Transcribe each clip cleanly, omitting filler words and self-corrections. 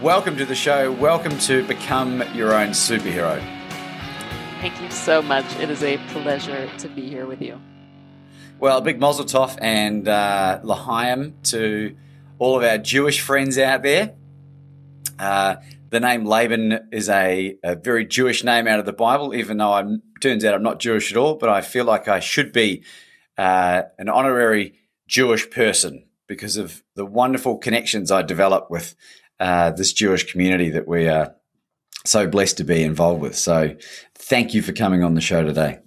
welcome to the show. Welcome to Become Your Own Superhero. Thank you so much. It is a pleasure to be here with you. Well, a big mazel tov and l'chaim to all of our Jewish friends out there. The name Laban is a very Jewish name out of the Bible, even though it turns out I'm not Jewish at all, but I feel like I should be an honorary Jewish person, because of the wonderful connections I developed with this Jewish community that we are so blessed to be involved with. So thank you for coming on the show today.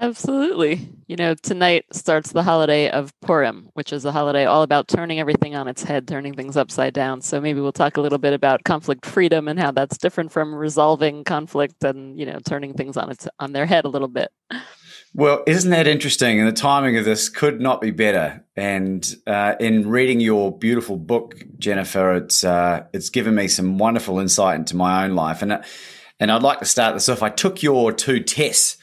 Absolutely. You know, tonight starts the holiday of Purim, which is a holiday all about turning everything on its head, turning things upside down. So maybe we'll talk a little bit about conflict freedom and how that's different from resolving conflict and, you know, turning things on their head a little bit. Well, isn't that interesting? And the timing of this could not be better. And in reading your beautiful book, Jennifer, it's given me some wonderful insight into my own life. And I'd like to start this off. I took your 2 tests,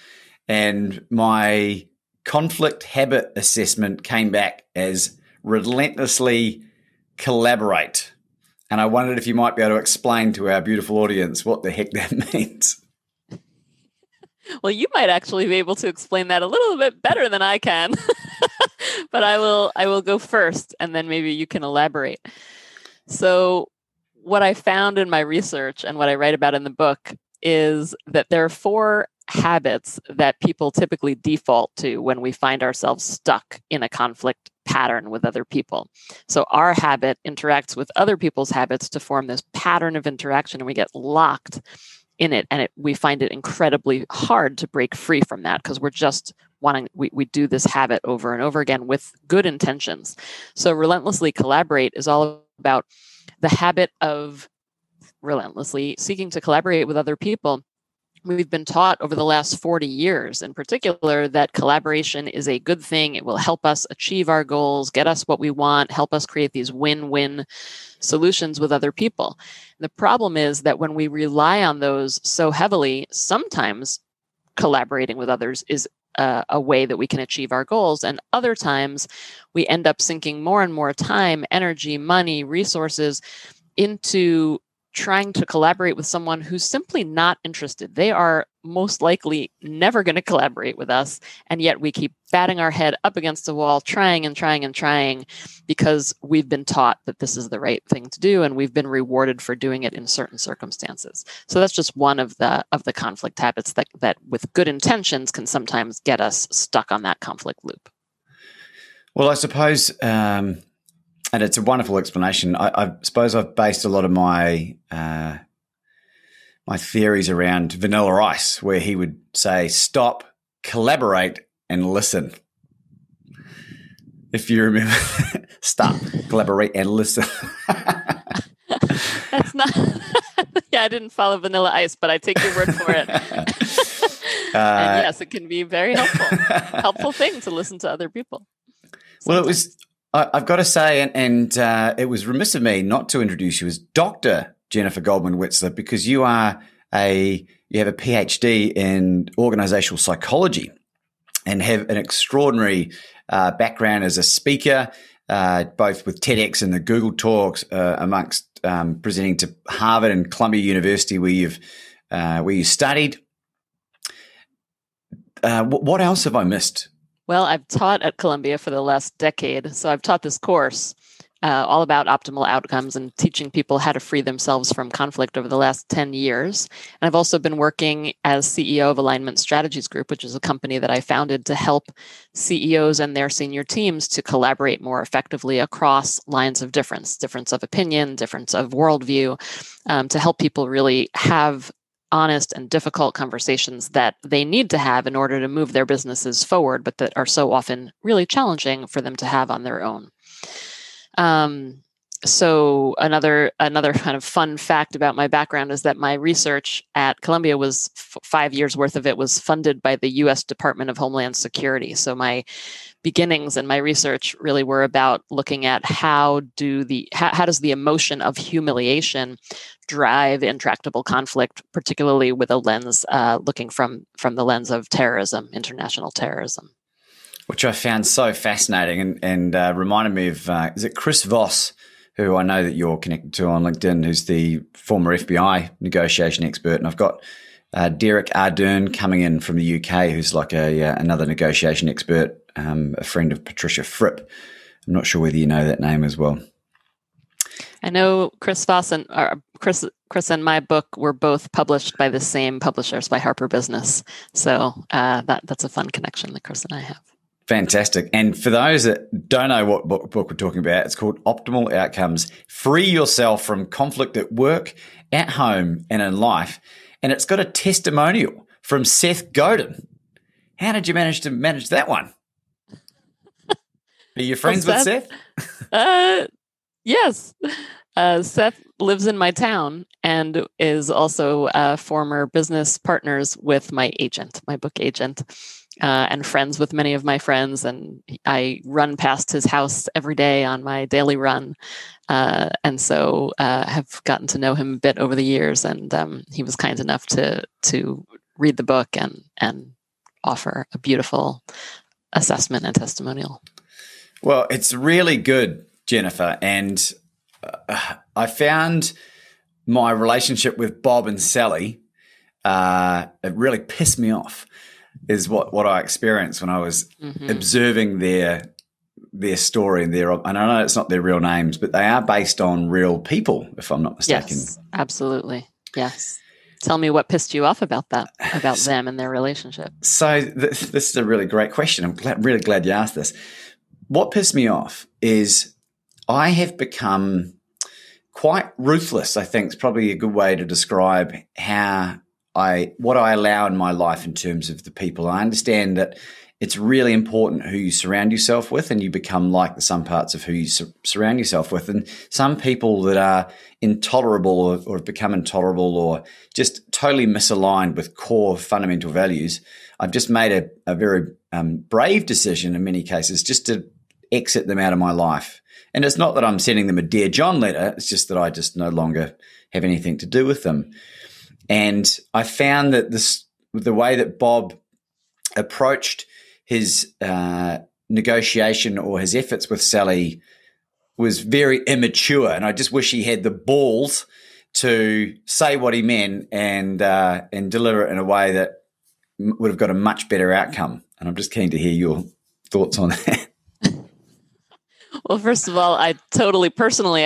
and my conflict habit assessment came back as relentlessly collaborate. And I wondered if you might be able to explain to our beautiful audience what the heck that means. Well, you might actually be able to explain that a little bit better than I can, but I will go first, and then maybe you can elaborate. So what I found in my research and what I write about in the book is that there are 4 habits that people typically default to when we find ourselves stuck in a conflict pattern with other people. So our habit interacts with other people's habits to form this pattern of interaction, and we get locked in it, and we find it incredibly hard to break free from that, because we're just we do this habit over and over again with good intentions. So relentlessly collaborate is all about the habit of relentlessly seeking to collaborate with other people. We've been taught over the last 40 years in particular that collaboration is a good thing. It will help us achieve our goals, get us what we want, help us create these win-win solutions with other people. The problem is that when we rely on those so heavily, sometimes collaborating with others is a way that we can achieve our goals. And other times we end up sinking more and more time, energy, money, resources into trying to collaborate with someone who's simply not interested. They are most likely never going to collaborate with us. And yet we keep batting our head up against the wall, trying, because we've been taught that this is the right thing to do. And we've been rewarded for doing it in certain circumstances. So that's just one of the conflict habits that with good intentions can sometimes get us stuck on that conflict loop. Well, I suppose, and it's a wonderful explanation. I suppose I've based a lot of my my theories around Vanilla Ice, where he would say, stop, collaborate, and listen. If you remember, stop, collaborate, and listen. That's not – yeah, I didn't follow Vanilla Ice, but I take your word for it. And yes, it can be very helpful thing to listen to other people. Sometimes. Well, it was – I've got to say, and it was remiss of me not to introduce you as Dr. Jennifer Goldman-Wetzler, because you have a PhD in organizational psychology and have an extraordinary background as a speaker, both with TEDx and the Google Talks, amongst presenting to Harvard and Columbia University, where you studied. What else have I missed? Well, I've taught at Columbia for the last decade, so I've taught this course all about optimal outcomes and teaching people how to free themselves from conflict over the last 10 years. And I've also been working as CEO of Alignment Strategies Group, which is a company that I founded to help CEOs and their senior teams to collaborate more effectively across lines of difference of opinion, difference of worldview, to help people really have honest and difficult conversations that they need to have in order to move their businesses forward, but that are so often really challenging for them to have on their own. So another kind of fun fact about my background is that my research at Columbia was 5 years worth of it was funded by the U.S. Department of Homeland Security. So my beginnings and my research really were about looking at how does the emotion of humiliation drive intractable conflict, particularly with a lens looking from the lens of terrorism, international terrorism. Which I found so fascinating and reminded me of, is it Chris Voss, who I know that you're connected to on LinkedIn, who's the former FBI negotiation expert. And I've got Derek Ardern coming in from the UK, who's like another negotiation expert, a friend of Patricia Fripp. I'm not sure whether you know that name as well. I know Chris Voss and Chris and my book were both published by the same publishers, by Harper Business. So that's a fun connection that Chris and I have. Fantastic. And for those that don't know what book we're talking about, it's called Optimal Outcomes. Free yourself from conflict at work, at home, and in life. And it's got a testimonial from Seth Godin. How did you manage that one? Are you friends with Seth? Yes. Seth lives in my town and is also former business partners with my agent, my book agent. And friends with many of my friends. And I run past his house every day on my daily run. And so have gotten to know him a bit over the years. And he was kind enough to read the book and offer a beautiful assessment and testimonial. Well, it's really good, Jennifer. And I found my relationship with Bob and Sally, it really pissed me off. Is what I experienced when I was observing their story and I know it's not their real names, but they are based on real people, if I'm not mistaken. Yes, absolutely. Yes. Tell me what pissed you off about them and their relationship. So this is a really great question. I'm really glad you asked this. What pissed me off is I have become quite ruthless, I think is probably a good way to describe how what I allow in my life in terms of the people. I understand that it's really important who you surround yourself with, and you become like the sum parts of who you surround yourself with. And some people that are intolerable or have become intolerable or just totally misaligned with core fundamental values, I've just made a very brave decision in many cases just to exit them out of my life. And it's not that I'm sending them a Dear John letter. It's just that I just no longer have anything to do with them. And I found that the way that Bob approached his negotiation or his efforts with Sally was very immature, and I just wish he had the balls to say what he meant and deliver it in a way that would have got a much better outcome. And I'm just keen to hear your thoughts on that. Well, first of all, I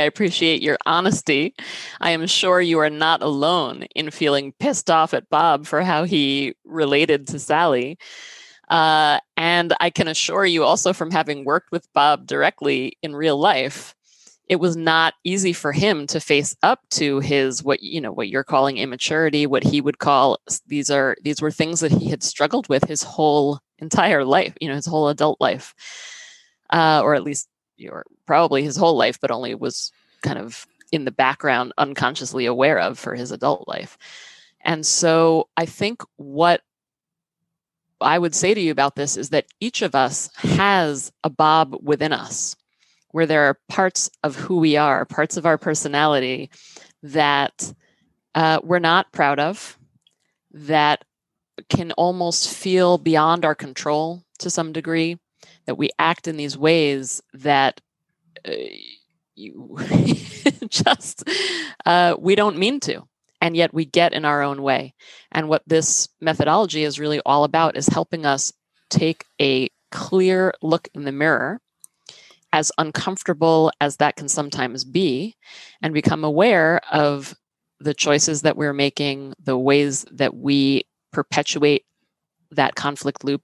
appreciate your honesty. I am sure you are not alone in feeling pissed off at Bob for how he related to Sally. And I can assure you also from having worked with Bob directly in real life, it was not easy for him to face up to his, what you're calling immaturity, what he would call, these were things that he had struggled with his whole entire life, his whole adult life, or at least or probably his whole life, but only was kind of in the background, unconsciously aware of for his adult life. And so I think what I would say to you about this is that each of us has a Bob within us, where there are parts of who we are, parts of our personality that we're not proud of, that can almost feel beyond our control to some degree, that we act in these ways that we don't mean to, and yet we get in our own way. And what this methodology is really all about is helping us take a clear look in the mirror as uncomfortable as that can sometimes be, and become aware of the choices that we're making, the ways that we perpetuate that conflict loop,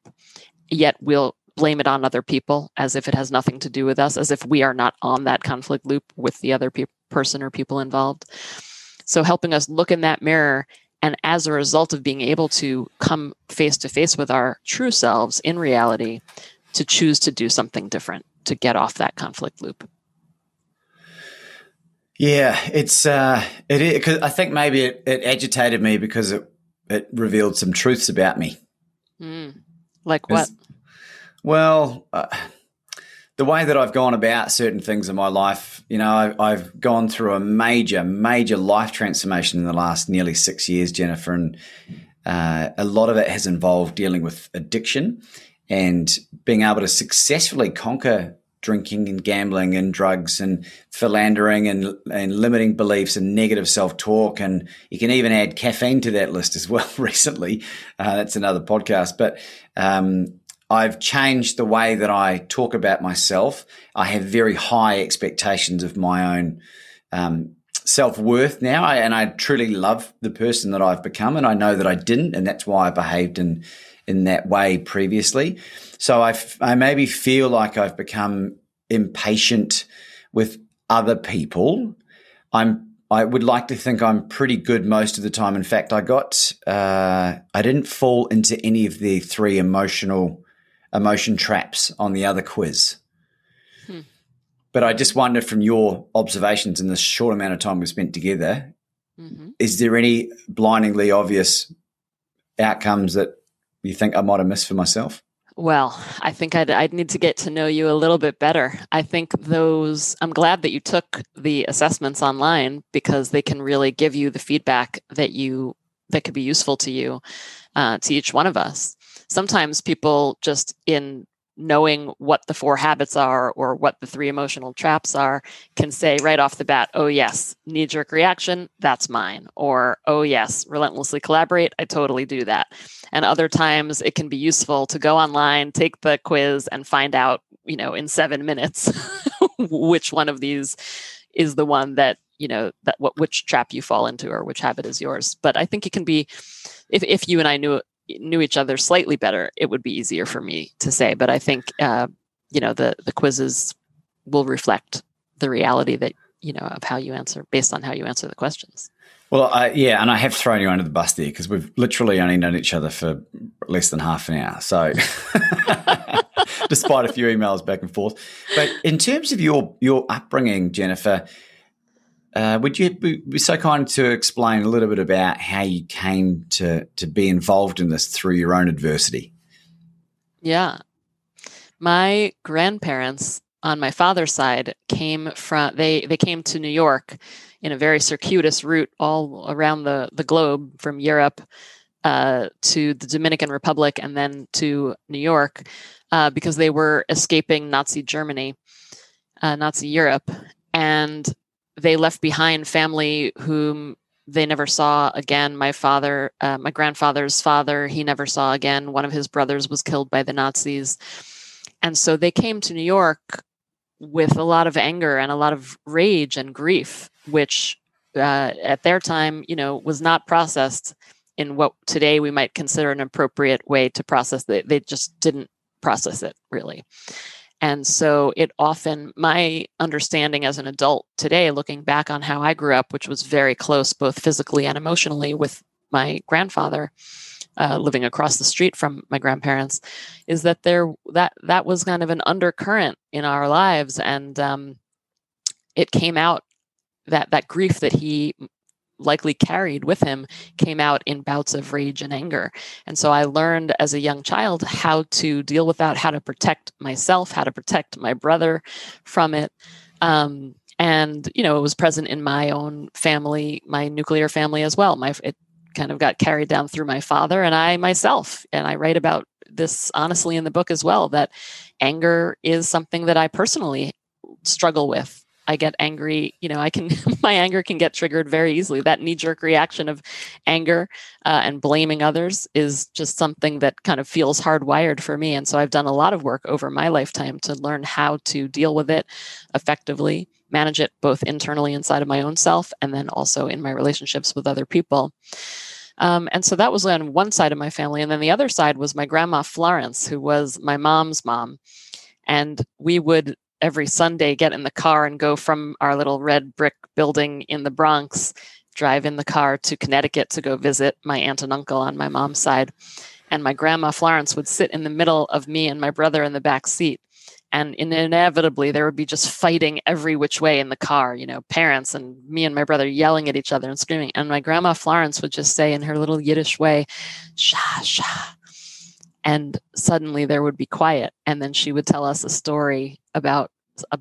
yet we'll blame it on other people as if it has nothing to do with us, as if we are not on that conflict loop with the other person or people involved. So helping us look in that mirror, and as a result of being able to come face to face with our true selves in reality, to choose to do something different, to get off that conflict loop. Yeah, it is, 'cause I think maybe it agitated me because it revealed some truths about me. Like what? Well, the way that I've gone about certain things in my life, you know, I've gone through a major, major life transformation in the last nearly 6 years, Jennifer, and a lot of it has involved dealing with addiction and being able to successfully conquer drinking and gambling and drugs and philandering and limiting beliefs and negative self-talk. And you can even add caffeine to that list as well recently. That's another podcast. But I've changed the way that I talk about myself. I have very high expectations of my own self-worth now, and I truly love the person that I've become, and I know that I didn't, and that's why I behaved in that way previously. So I maybe feel like I've become impatient with other people. I would like to think I'm pretty good most of the time. In fact, I didn't fall into any of the three emotion traps on the other quiz. But I just wonder, from your observations in this short amount of time we've spent together, is there any blindingly obvious outcomes that you think I might have missed for myself? Well, I think I'd need to get to know you a little bit better. I think I'm glad that you took the assessments online, because they can really give you the feedback that could be useful to you, to each one of us. Sometimes people, just in knowing what the 4 habits are or what the 3 emotional traps are, can say right off the bat, oh yes, knee-jerk reaction, that's mine. Or, oh yes, relentlessly collaborate, I totally do that. And other times it can be useful to go online, take the quiz, and find out, you know, in 7 minutes, which one of these is the one that, you know, which trap you fall into or which habit is yours. But I think it can be, if you and I knew each other slightly better, it would be easier for me to say. But I think, you know, the quizzes will reflect the reality that, you know, of how you answer, based on how you answer the questions. Well, yeah, and I have thrown you under the bus there, because we've literally only known each other for less than half an hour. So despite a few emails back and forth. But in terms of your upbringing, Jennifer, would you be so kind to explain a little bit about how you came to be involved in this through your own adversity? Yeah. My grandparents on my father's side they came to New York in a very circuitous route all around the globe, from Europe to the Dominican Republic and then to New York, because they were escaping Nazi Germany, Nazi Europe. And they left behind family whom they never saw again. My grandfather's father, he never saw again. One of his brothers was killed by the Nazis. And so they came to New York with a lot of anger and a lot of rage and grief, which at their time, you know, was not processed in what today we might consider an appropriate way to process it. They just didn't process it, really. And so my understanding as an adult today, looking back on how I grew up, which was very close, both physically and emotionally, with my grandfather living across the street from my grandparents, is that that was kind of an undercurrent in our lives. And it came out, that grief that he likely carried with him came out in bouts of rage and anger. And so I learned as a young child how to deal with that, how to protect myself, how to protect my brother from it. And, you know, it was present in my own family, my nuclear family as well. It kind of got carried down through my father and I myself. And I write about this honestly in the book as well, that anger is something that I personally struggle with I get angry, you know, my anger can get triggered very easily. That knee-jerk reaction of anger and blaming others is just something that kind of feels hardwired for me. And so I've done a lot of work over my lifetime to learn how to deal with it effectively, manage it both internally inside of my own self, and then also in my relationships with other people. And so that was on one side of my family. And then the other side was my grandma Florence, who was my mom's mom. And we would every Sunday get in the car and go from our little red brick building in the Bronx, drive in the car to Connecticut to go visit my aunt and uncle on my mom's side. And my grandma Florence would sit in the middle of me and my brother in the back seat. And inevitably, there would be just fighting every which way in the car, you know, parents and me and my brother yelling at each other and screaming. And my grandma Florence would just say in her little Yiddish way, "Sha, sha." And suddenly there would be quiet. And then she would tell us a story about a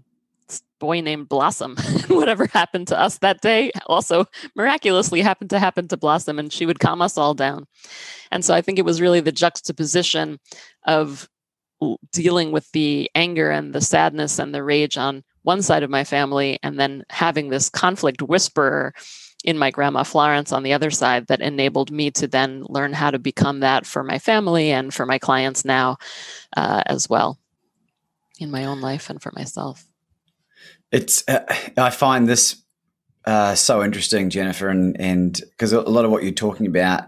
boy named Blossom. Whatever happened to us that day also miraculously happened to happen to Blossom. And she would calm us all down. And so I think it was really the juxtaposition of dealing with the anger and the sadness and the rage on one side of my family, and then having this conflict whisperer in my grandma Florence on the other side, that enabled me to then learn how to become that for my family and for my clients now as well, in my own life and for myself. I find this so interesting, Jennifer, and because a lot of what you're talking about,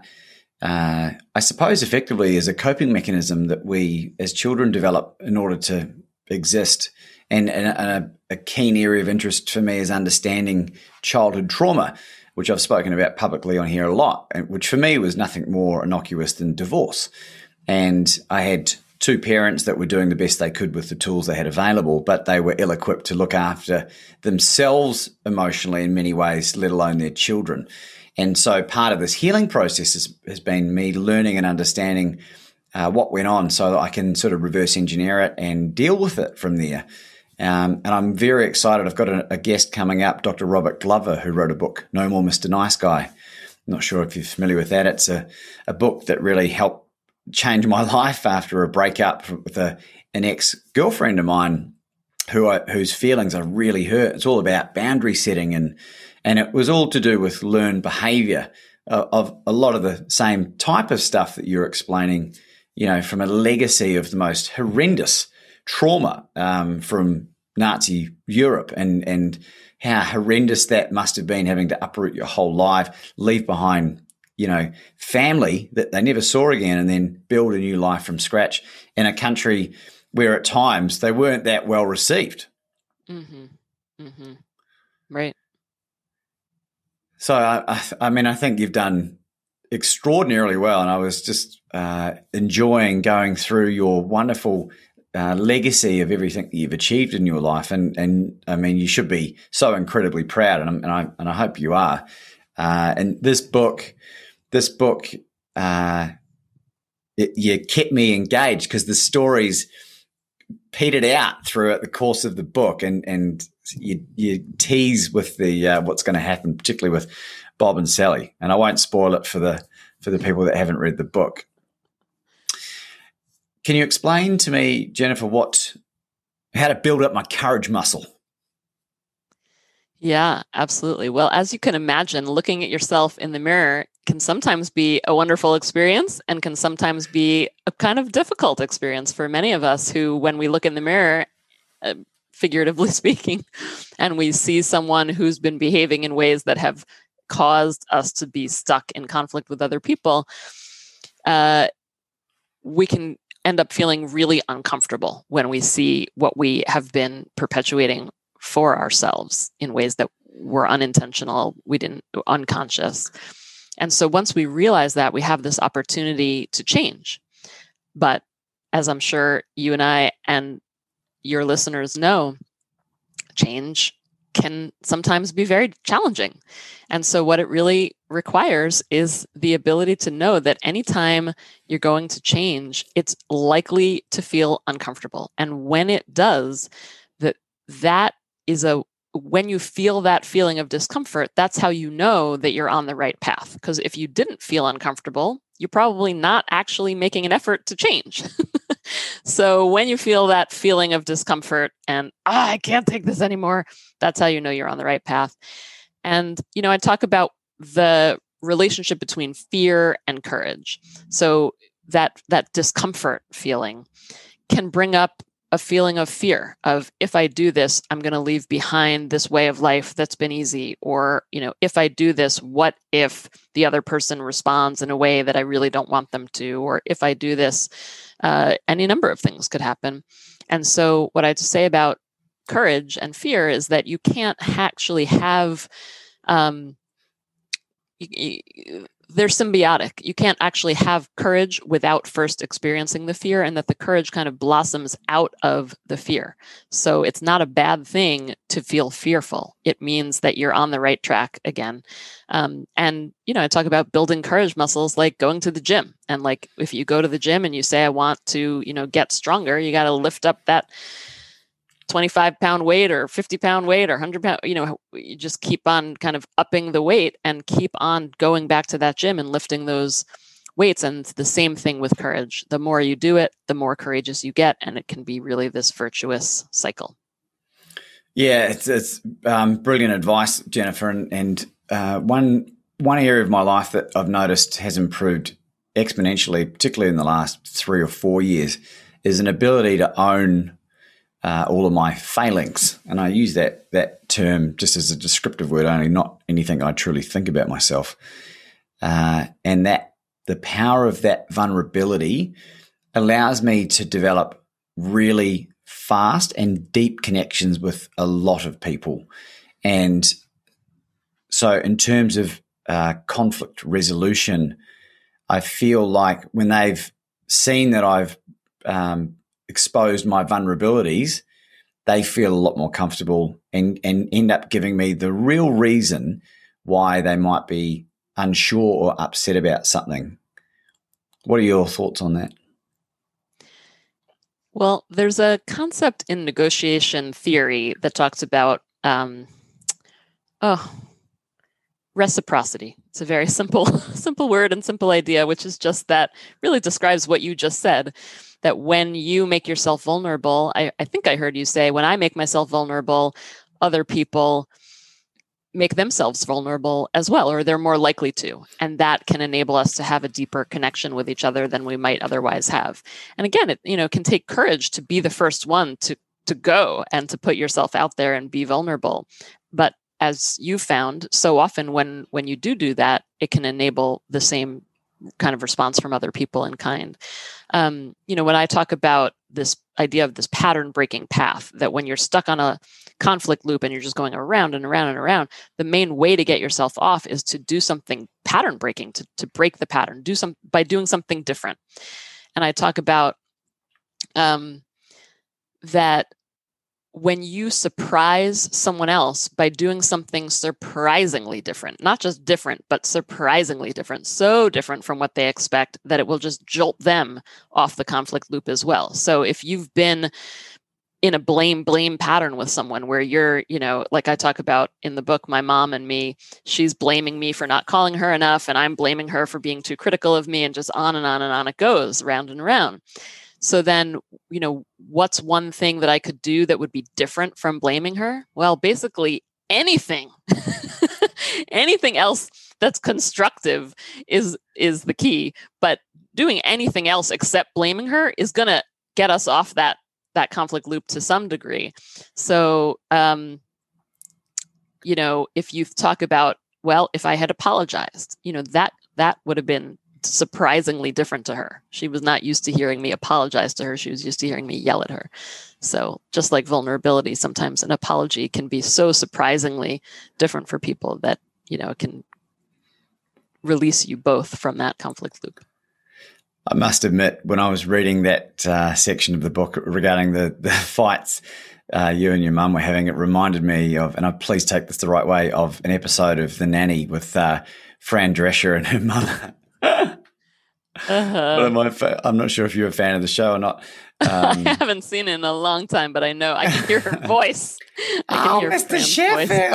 I suppose effectively is a coping mechanism that we as children develop in order to exist. And a keen area of interest for me is understanding childhood trauma, which I've spoken about publicly on here a lot, and which for me was nothing more innocuous than divorce. And I had two parents that were doing the best they could with the tools they had available, but they were ill-equipped to look after themselves emotionally in many ways, let alone their children. And so part of this healing process has been me learning and understanding what went on so that I can sort of reverse engineer it and deal with it from there. And I'm very excited. I've got a guest coming up, Dr. Robert Glover, who wrote a book, No More Mr. Nice Guy. I'm not sure if you're familiar with that. It's a book that really helped change my life after a breakup with an ex-girlfriend of mine whose feelings I really hurt. It's all about boundary setting and it was all to do with learned behavior of a lot of the same type of stuff that you're explaining, you know, from a legacy of the most horrendous trauma from Nazi Europe and how horrendous that must have been, having to uproot your whole life, leave behind, you know, family that they never saw again, and then build a new life from scratch in a country where at times they weren't that well received. Mm-hmm. Mm-hmm. Right. So, I mean, I think you've done extraordinarily well, and I was just enjoying going through your wonderful legacy of everything that you've achieved in your life. And I mean, you should be so incredibly proud, and I hope you are. And this book kept me engaged because the stories petered out throughout the course of the book, and you tease with the what's going to happen, particularly with Bob and Sally. And I won't spoil it for the people that haven't read the book. Can you explain to me, Jennifer, how to build up my courage muscle? Yeah, absolutely. Well, as you can imagine, looking at yourself in the mirror can sometimes be a wonderful experience and can sometimes be a kind of difficult experience for many of us who, when we look in the mirror, figuratively speaking, and we see someone who's been behaving in ways that have caused us to be stuck in conflict with other people, we can end up feeling really uncomfortable when we see what we have been perpetuating for ourselves in ways that were unintentional, unconscious. And so once we realize that, we have this opportunity to change. But as I'm sure you and I and your listeners know, change can sometimes be very challenging. And so what it really requires is the ability to know that anytime you're going to change, it's likely to feel uncomfortable. And when it does, when you feel that feeling of discomfort, that's how you know that you're on the right path. Because if you didn't feel uncomfortable, you're probably not actually making an effort to change. So when you feel that feeling of discomfort and I can't take this anymore, that's how you know you're on the right path. And, you know, I talk about the relationship between fear and courage. So that discomfort feeling can bring up a feeling of fear of, if I do this, I'm going to leave behind this way of life that's been easy. Or, you know, if I do this, what if the other person responds in a way that I really don't want them to? Or if I do this, any number of things could happen. And so what I'd say about courage and fear is that you can't actually have, they're symbiotic. You can't actually have courage without first experiencing the fear, and that the courage kind of blossoms out of the fear. So it's not a bad thing to feel fearful. It means that you're on the right track again. And, you know, I talk about building courage muscles, like going to the gym. And like, if you go to the gym and you say, I want to, you know, get stronger, you got to lift up that 25-pound weight or 50-pound weight or 100-pound, you know, you just keep on kind of upping the weight and keep on going back to that gym and lifting those weights. And it's the same thing with courage. The more you do it, the more courageous you get. And it can be really this virtuous cycle. Yeah, it's brilliant advice, Jennifer. And one area of my life that I've noticed has improved exponentially, particularly in the last 3 or 4 years, is an ability to own all of my failings. And I use that term just as a descriptive word only, not anything I truly think about myself. And that the power of that vulnerability allows me to develop really fast and deep connections with a lot of people. And so in terms of conflict resolution, I feel like when they've seen that I've exposed my vulnerabilities, they feel a lot more comfortable and end up giving me the real reason why they might be unsure or upset about something. What are your thoughts on that? Well, there's a concept in negotiation theory that talks about reciprocity. It's a very simple word and simple idea, which is just that really describes what you just said, that when you make yourself vulnerable, I think I heard you say, when I make myself vulnerable, other people make themselves vulnerable as well, or they're more likely to. And that can enable us to have a deeper connection with each other than we might otherwise have. And again, it, you know, can take courage to be the first one to go and to put yourself out there and be vulnerable. But as you found, so often when you do that, it can enable the same kind of response from other people in kind. You know, when I talk about this idea of this pattern breaking path, that when you're stuck on a conflict loop and you're just going around and around and around, the main way to get yourself off is to do something pattern breaking, to break the pattern, by doing something different. And I talk about that when you surprise someone else by doing something surprisingly different, not just different, but surprisingly different, so different from what they expect that it will just jolt them off the conflict loop as well. So if you've been in a blame pattern with someone where you're, you know, like I talk about in the book, My Mom and Me, she's blaming me for not calling her enough, and I'm blaming her for being too critical of me, and just on and on and on it goes, round and round. So then, you know, what's one thing that I could do that would be different from blaming her? Well, basically anything, anything else that's constructive is the key. But doing anything else except blaming her is going to get us off that conflict loop to some degree. So, you know, if you talk about, well, if I had apologized, you know, that would have been surprisingly different to her. She was not used to hearing me apologize to her. She was used to hearing me yell at her. So just like vulnerability, sometimes an apology can be so surprisingly different for people that, you know, it can release you both from that conflict loop. I must admit, when I was reading that section of the book regarding the fights you and your mum were having, it reminded me of, and please take this the right way, of an episode of The Nanny with Fran Drescher and her mother. I'm not sure if you're a fan of the show or not. I haven't seen it in a long time, but I know I can hear her voice. I can hear Mr.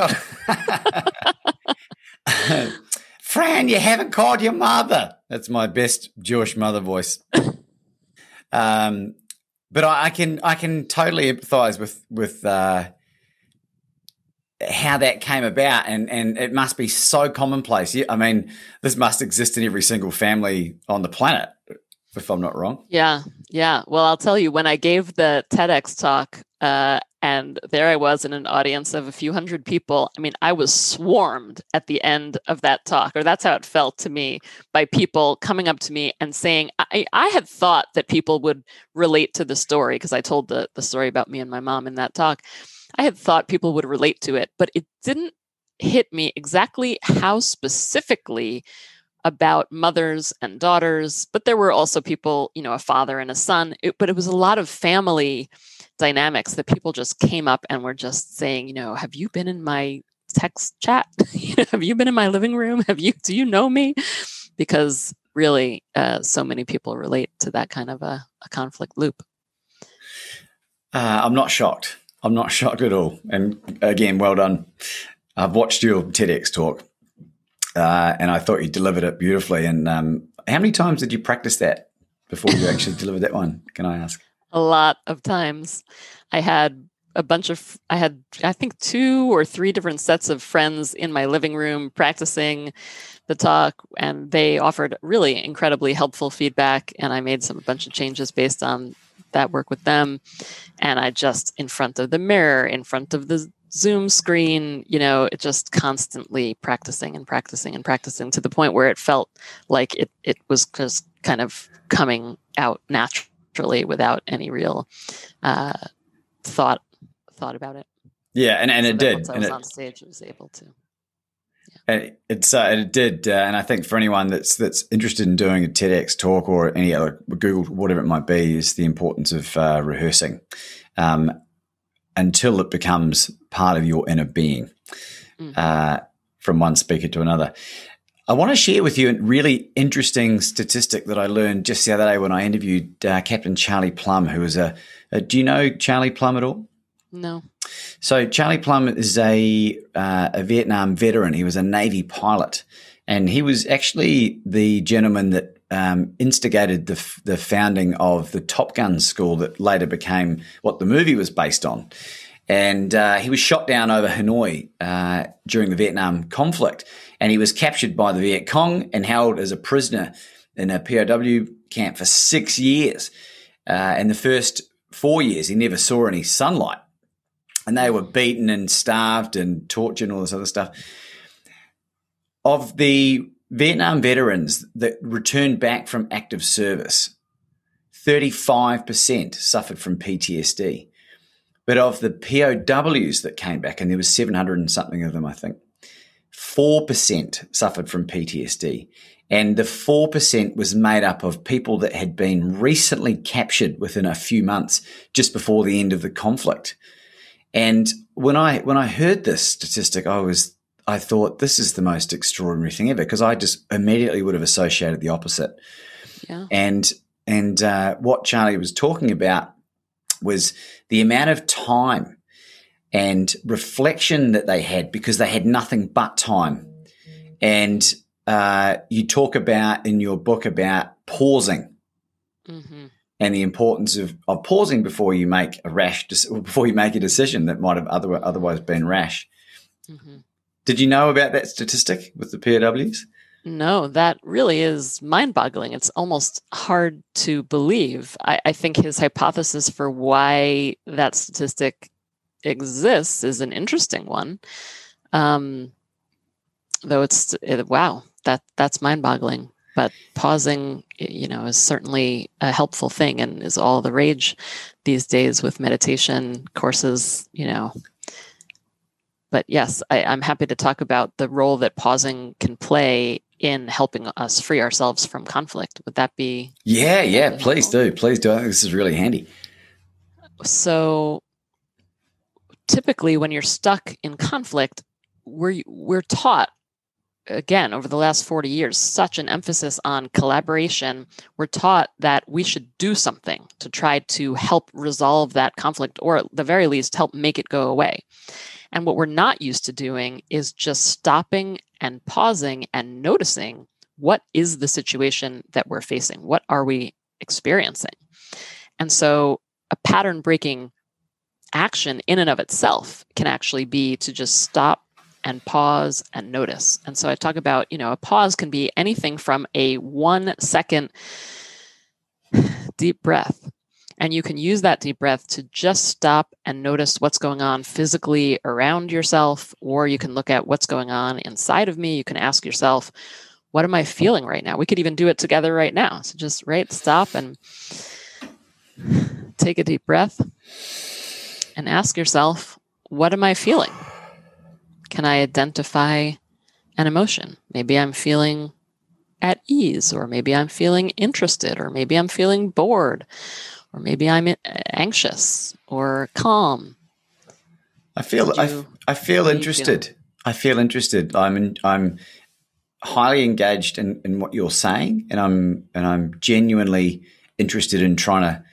Sheffield. Fran, you haven't called your mother. That's my best Jewish mother voice. But I can totally empathize with how that came about, and it must be so commonplace. I mean, this must exist in every single family on the planet, if I'm not wrong. Yeah. Well, I'll tell you, when I gave the TEDx talk, and there I was in an audience of a few hundred people. I mean, I was swarmed at the end of that talk, or that's how it felt to me, by people coming up to me and saying, I had thought that people would relate to the story, because I told the story about me and my mom in that talk. I had thought people would relate to it, but it didn't hit me exactly how specifically about mothers and daughters, but there were also people, a father and a son, but it was a lot of family dynamics that people just came up and were just saying, have you been in my text chat? Have you been in my living room? Do you know me? Because really, so many people relate to that kind of a conflict loop. I'm not shocked. I'm not shocked at all. And again, well done. I've watched your TEDx talk. And I thought you delivered it beautifully. And how many times did you practice that before you actually delivered that one? Can I ask? A lot of times. I had, I think, 2 or 3 different sets of friends in my living room practicing the talk, and they offered really incredibly helpful feedback. And I made a bunch of changes based on that work with them. And I just, in front of the mirror, in front of the Zoom screen, it just constantly practicing to the point where it felt like it was just kind of coming out naturally without any real thought about it. Yeah, and so it did. Once I was on stage, I was able to. Yeah. It did, and I think for anyone that's interested in doing a TEDx talk or any other Google, whatever it might be, is the importance of rehearsing. Until it becomes part of your inner being, from one speaker to another. I want to share with you a really interesting statistic that I learned just the other day when I interviewed Captain Charlie Plum, who is do you know Charlie Plum at all? No. So Charlie Plum is a Vietnam veteran. He was a Navy pilot, and he was actually the gentleman that instigated the founding of the Top Gun school that later became what the movie was based on. And he was shot down over Hanoi during the Vietnam conflict, and he was captured by the Viet Cong and held as a prisoner in a POW camp for 6 years. And the first 4 years, he never saw any sunlight, and they were beaten and starved and tortured and all this other stuff. Of the Vietnam veterans that returned back from active service, 35% suffered from PTSD. But of the POWs that came back, and there was 700 and something of them, I think, 4% suffered from PTSD. And the 4% was made up of people that had been recently captured within a few months just before the end of the conflict. And when I heard this statistic, I thought, this is the most extraordinary thing ever, because I just immediately would have associated the opposite. Yeah. And what Charlie was talking about was the amount of time and reflection that they had, because they had nothing but time. And you talk about in your book about pausing and the importance of pausing before you make a decision that might have otherwise been rash. Mm-hmm. Did you know about that statistic with the POWs? No, that really is mind-boggling. It's almost hard to believe. I think his hypothesis for why that statistic exists is an interesting one. Though that's mind-boggling. But pausing, is certainly a helpful thing, and is all the rage these days with meditation courses, But yes, I'm happy to talk about the role that pausing can play in helping us free ourselves from conflict. Would that be? Yeah, please do. I think this is really handy. So typically when you're stuck in conflict, we're taught, again, over the last 40 years, such an emphasis on collaboration. We're taught that we should do something to try to help resolve that conflict, or at the very least, help make it go away. And what we're not used to doing is just stopping and pausing and noticing, what is the situation that we're facing? What are we experiencing? And so a pattern-breaking action in and of itself can actually be to just stop and pause and notice. And so I talk about, you know, a pause can be anything from a 1 second deep breath. And you can use that deep breath to just stop and notice what's going on physically around yourself, or you can look at what's going on inside of me. You can ask yourself, what am I feeling right now? We could even do it together right now. So just stop and take a deep breath and ask yourself, what am I feeling? Can I identify an emotion? Maybe I'm feeling at ease, or maybe I'm feeling interested, or maybe I'm feeling bored, or maybe I'm anxious or calm. I feel interested. I feel interested. I'm highly engaged in what you're saying, and I'm genuinely interested in trying to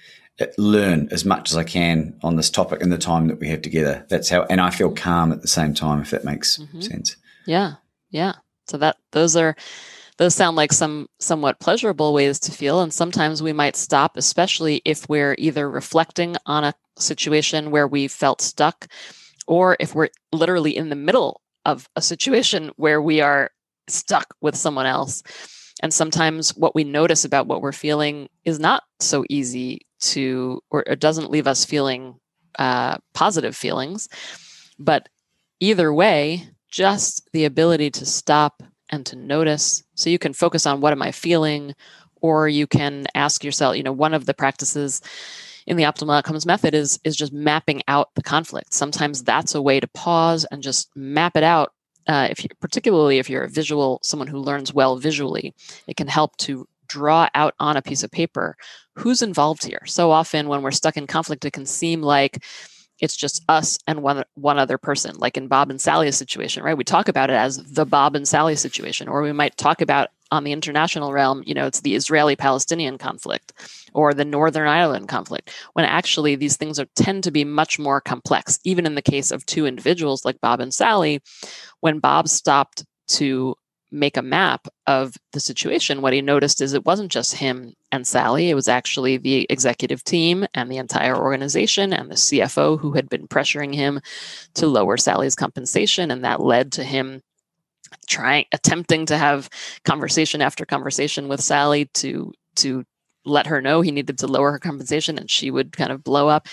learn as much as I can on this topic in the time that we have together. That's how, and I feel calm at the same time, if that makes sense. Yeah, yeah. So that those sound like some somewhat pleasurable ways to feel. And sometimes we might stop, especially if we're either reflecting on a situation where we felt stuck, or if we're literally in the middle of a situation where we are stuck with someone else. And sometimes what we notice about what we're feeling is not so easy to, or it doesn't leave us feeling positive feelings. But either way, just the ability to stop and to notice. So you can focus on what am I feeling, or you can ask yourself, you know, one of the practices in the Optimal Outcomes method is just mapping out the conflict. Sometimes that's a way to pause and just map it out. Particularly if you're someone who learns well visually, it can help to draw out on a piece of paper who's involved here. So often when we're stuck in conflict, it can seem like it's just us and one other person, like in Bob and Sally's situation, right? We talk about it as the Bob and Sally situation, or we might talk about on the international realm, you know, it's the Israeli-Palestinian conflict or the Northern Ireland conflict, when actually these things tend to be much more complex. Even in the case of two individuals like Bob and Sally, when Bob stopped to make a map of the situation, what he noticed is it wasn't just him and Sally. It was actually the executive team and the entire organization and the CFO who had been pressuring him to lower Sally's compensation. And that led to him attempting to have conversation after conversation with Sally to let her know he needed to lower her compensation, and she would kind of blow up.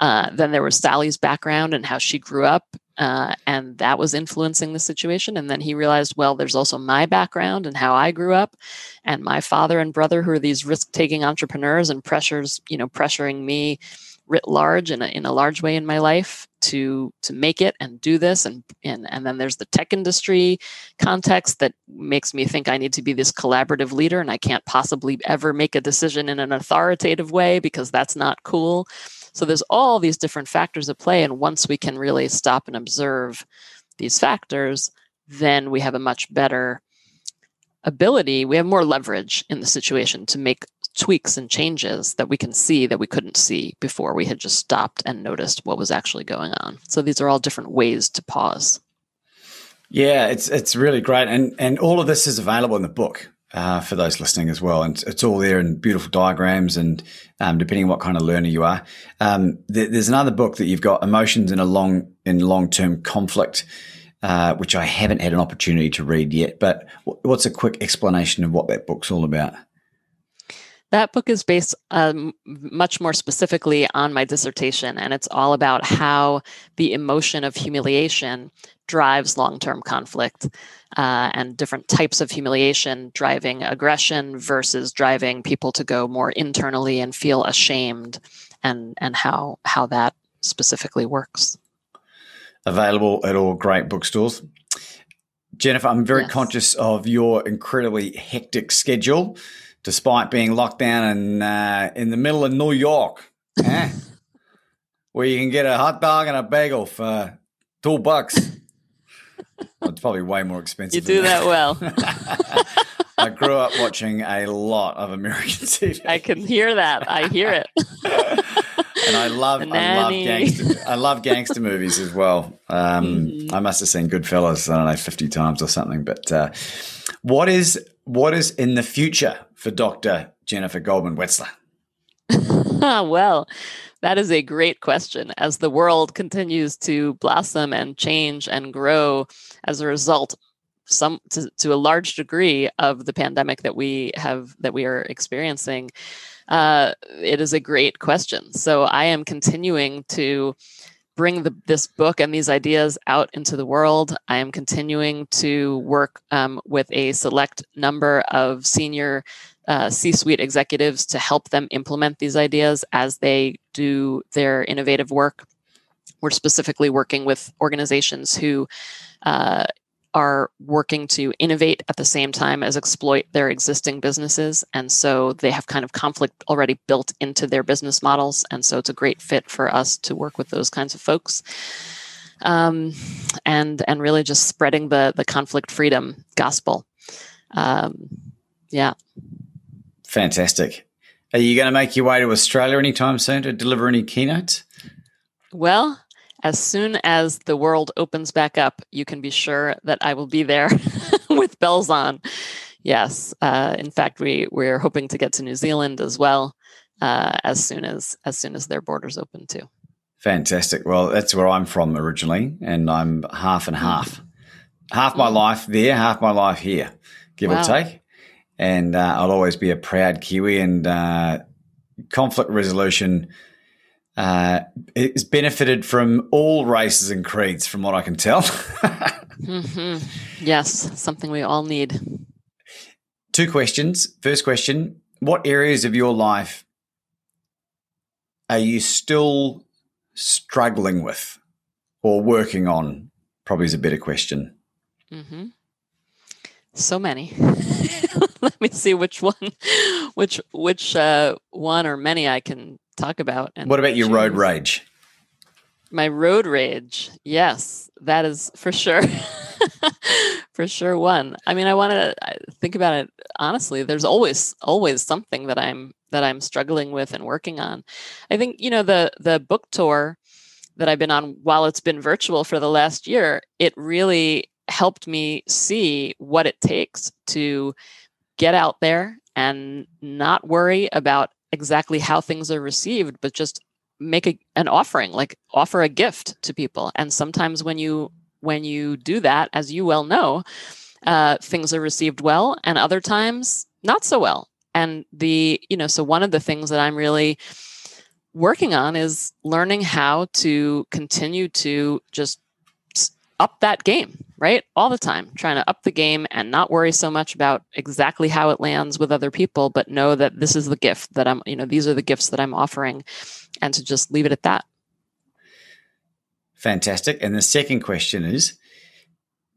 Then there was Sally's background and how she grew up, and that was influencing the situation. And then he realized, well, there's also my background and how I grew up, and my father and brother, who are these risk-taking entrepreneurs and pressuring me writ large in a large way in my life to make it and do this. And then there's the tech industry context that makes me think I need to be this collaborative leader, and I can't possibly ever make a decision in an authoritative way because that's not cool. So there's all these different factors at play. And once we can really stop and observe these factors, then we have a much better ability. We have more leverage in the situation to make tweaks and changes that we can see that we couldn't see before we had just stopped and noticed what was actually going on. So these are all different ways to pause. Yeah, it's really great. And all of this is available in the book for those listening as well. And it's all there in beautiful diagrams, and depending on what kind of learner you are. There's another book that you've got, Emotions in Long-Term Conflict, which I haven't had an opportunity to read yet. But what's a quick explanation of what that book's all about? That book is based much more specifically on my dissertation, and it's all about how the emotion of humiliation drives long-term conflict, and different types of humiliation driving aggression versus driving people to go more internally and feel ashamed, and how that specifically works. Available at all great bookstores. Jennifer, I'm very conscious of your incredibly hectic schedule, despite being locked down in the middle of New York, where you can get a hot dog and a bagel for $2. Well, it's probably way more expensive. You do that well. I grew up watching a lot of American TV. I can hear that. I hear it. And I love gangster movies as well. I must have seen Goodfellas, I don't know, 50 times or something. But what is in the future for Dr. Jennifer Goldman-Wetzler? Well, that is a great question. As the world continues to blossom and change and grow as a result, to a large degree of the pandemic that we are experiencing, it is a great question. So I am continuing to bring this book and these ideas out into the world. I am continuing to work with a select number of senior C-suite executives to help them implement these ideas as they do their innovative work. We're specifically working with organizations who are working to innovate at the same time as exploit their existing businesses. And so they have kind of conflict already built into their business models. And so it's a great fit for us to work with those kinds of folks. And really just spreading the conflict freedom gospel. Yeah. Fantastic. Are you going to make your way to Australia anytime soon to deliver any keynotes? Well, as soon as the world opens back up, you can be sure that I will be there with bells on. Yes. In fact, we're hoping to get to New Zealand as well as soon as their borders open too. Fantastic. Well, that's where I'm from originally, and I'm half and half. Half my life there, half my life here, give or take. And I'll always be a proud Kiwi, and conflict resolution it's benefited from all races and creeds, from what I can tell. Mm-hmm. Yes, something we all need. Two questions. First question, what areas of your life are you still struggling with or working on? Probably is a better question. Mm-hmm. So many. Let me see which one or many I can talk about. And what about your road rage? My road rage. Yes, that is for sure. For sure one. I mean, I want to think about it honestly. There's always something that I'm struggling with and working on. I think, the book tour that I've been on, while it's been virtual for the last year, it really helped me see what it takes to get out there and not worry about exactly how things are received, but just make an offering, like offer a gift to people. And sometimes when you do that, as you well know, things are received well, and other times not so well. And so one of the things that I'm really working on is learning how to continue to just up that game, right? All the time, trying to up the game and not worry so much about exactly how it lands with other people, but know that this is the gift that I'm, these are the gifts that I'm offering, and to just leave it at that. Fantastic. And the second question is,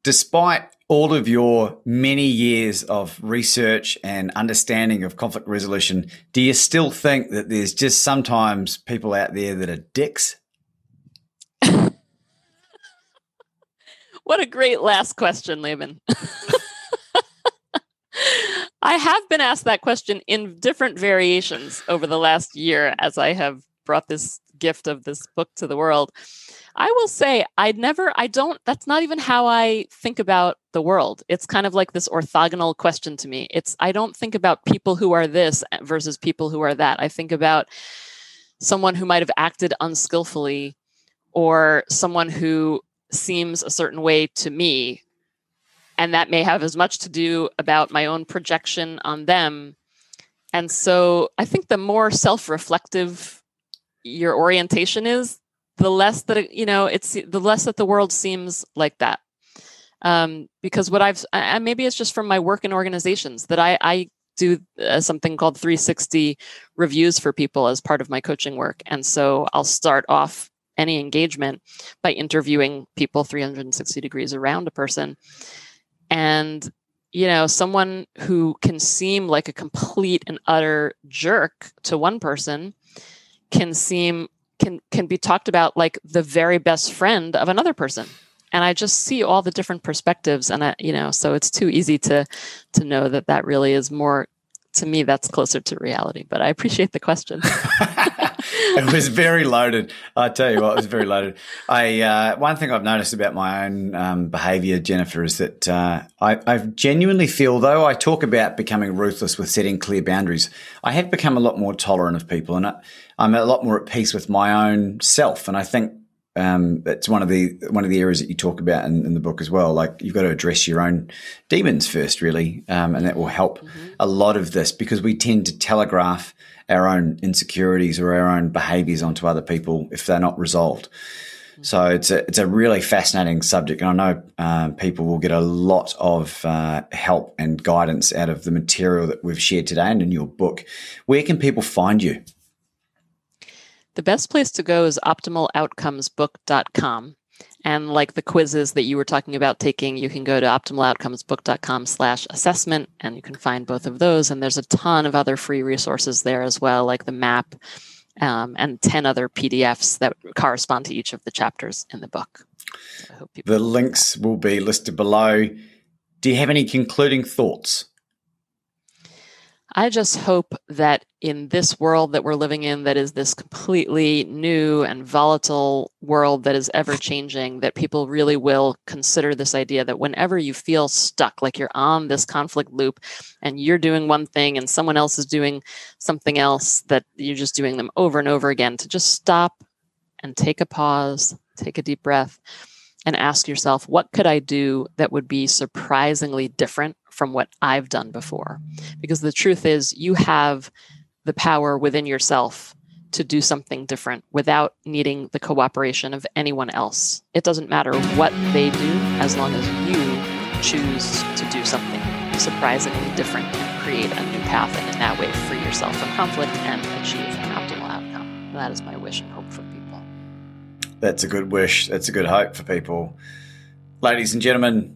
despite all of your many years of research and understanding of conflict resolution, do you still think that there's just sometimes people out there that are dicks? What a great last question, Laban. I have been asked that question in different variations over the last year as I have brought this gift of this book to the world. I will say that's not even how I think about the world. It's kind of like this orthogonal question to me. I don't think about people who are this versus people who are that. I think about someone who might have acted unskillfully, or someone who seems a certain way to me, and that may have as much to do about my own projection on them. And so I think the more self-reflective your orientation is, the less that the world seems like that. Because what maybe it's just from my work in organizations that I do something called 360 reviews for people as part of my coaching work. And so I'll start off any engagement by interviewing people 360 degrees around a person. And, someone who can seem like a complete and utter jerk to one person can be talked about like the very best friend of another person. And I just see all the different perspectives. And so it's too easy to know that really is more, to me, that's closer to reality, but I appreciate the question. It was very loaded. I tell you what, it was very loaded. One thing I've noticed about my own behaviour, Jennifer, is that I genuinely feel, though I talk about becoming ruthless with setting clear boundaries, I have become a lot more tolerant of people, and I'm a lot more at peace with my own self. And I think that's one of the areas that you talk about in the book as well. Like, you've got to address your own demons first, really, and that will help a lot of this, because we tend to telegraph our own insecurities or our own behaviours onto other people if they're not resolved. So it's a really fascinating subject, and I know people will get a lot of help and guidance out of the material that we've shared today and in your book. Where can people find you? The best place to go is optimaloutcomesbook.com. And like the quizzes that you were talking about taking, you can go to optimaloutcomesbook.com/assessment, and you can find both of those. And there's a ton of other free resources there as well, like the map and 10 other PDFs that correspond to each of the chapters in the book. So I hope the links will be listed below. Do you have any concluding thoughts? I just hope that in this world that we're living in, that is this completely new and volatile world that is ever changing, that people really will consider this idea that whenever you feel stuck, like you're on this conflict loop and you're doing one thing and someone else is doing something else, that you're just doing them over and over again, to just stop and take a pause, take a deep breath, and ask yourself, what could I do that would be surprisingly different from what I've done before? Because the truth is, you have the power within yourself to do something different without needing the cooperation of anyone else. It doesn't matter what they do, as long as you choose to do something surprisingly different and create a new path, and in that way free yourself from conflict and achieve an optimal outcome. That is my wish and hope for people. That's a good wish. That's a good hope for people. Ladies and gentlemen,